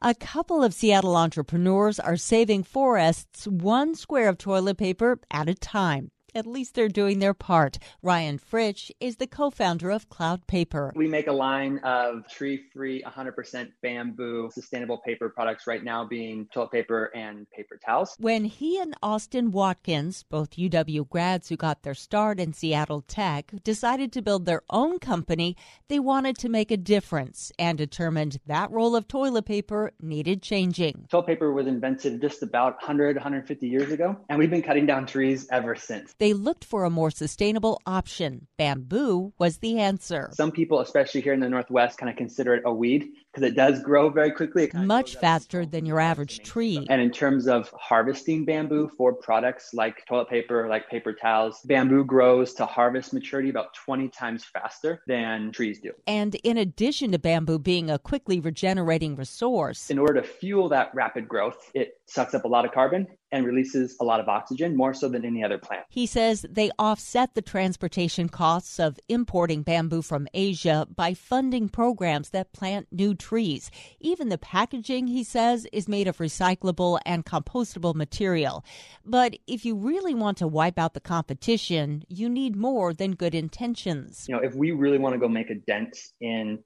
A couple of Seattle entrepreneurs are saving forests one square of toilet paper at a time. At least they're doing their part. Ryan Fritsch is the co-founder of Cloud Paper. We make a line of tree-free, 100% bamboo, sustainable paper products right now being toilet paper and paper towels. When he and Austin Watkins, both UW grads who got their start in Seattle Tech, decided to build their own company, they wanted to make a difference and determined that roll of toilet paper needed changing. Toilet paper was invented just about 150 years ago, and we've been cutting down trees ever since. They looked for a more sustainable option. Bamboo was the answer. Some people, especially here in the Northwest, kind of consider it a weed because it does grow very quickly. Much faster than your average tree. And in terms of harvesting bamboo for products like toilet paper, like paper towels, bamboo grows to harvest maturity about 20 times faster than trees do. And in addition to bamboo being a quickly regenerating resource, in order to fuel that rapid growth, it sucks up a lot of carbon and releases a lot of oxygen, more so than any other plant. He says they offset the transportation costs of importing bamboo from Asia by funding programs that plant new trees. Even the packaging, he says, is made of recyclable and compostable material. But if you really want to wipe out the competition, you need more than good intentions. You know, if we really want to go make a dent in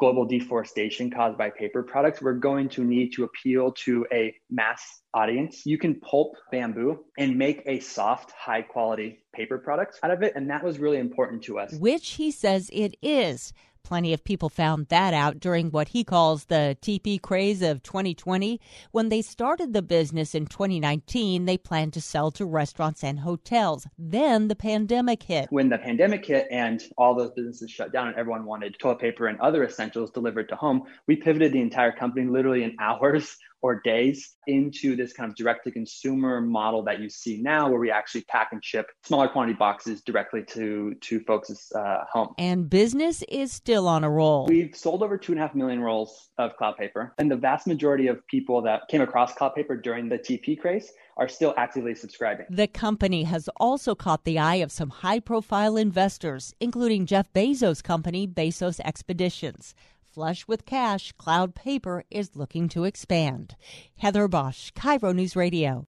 global deforestation caused by paper products, we're going to need to appeal to a mass audience. You can pulp bamboo and make a soft, high-quality paper product out of it, and that was really important to us. Which he says it is. Plenty of people found that out during what he calls the TP craze of 2020. When they started the business in 2019, they planned to sell to restaurants and hotels. Then the pandemic hit. When the pandemic hit and all those businesses shut down and everyone wanted toilet paper and other essentials delivered to home, we pivoted the entire company literally in hours or days into this kind of direct-to-consumer model that you see now, where we actually pack and ship smaller quantity boxes directly to folks' home. And business is still on a roll. We've sold over 2.5 million rolls of Cloud Paper, and the vast majority of people that came across Cloud Paper during the TP craze are still actively subscribing. The company has also caught the eye of some high-profile investors, including Jeff Bezos' company, Bezos Expeditions. Flush with cash, Cloud Paper is looking to expand. Heather Bosch, Cairo News Radio.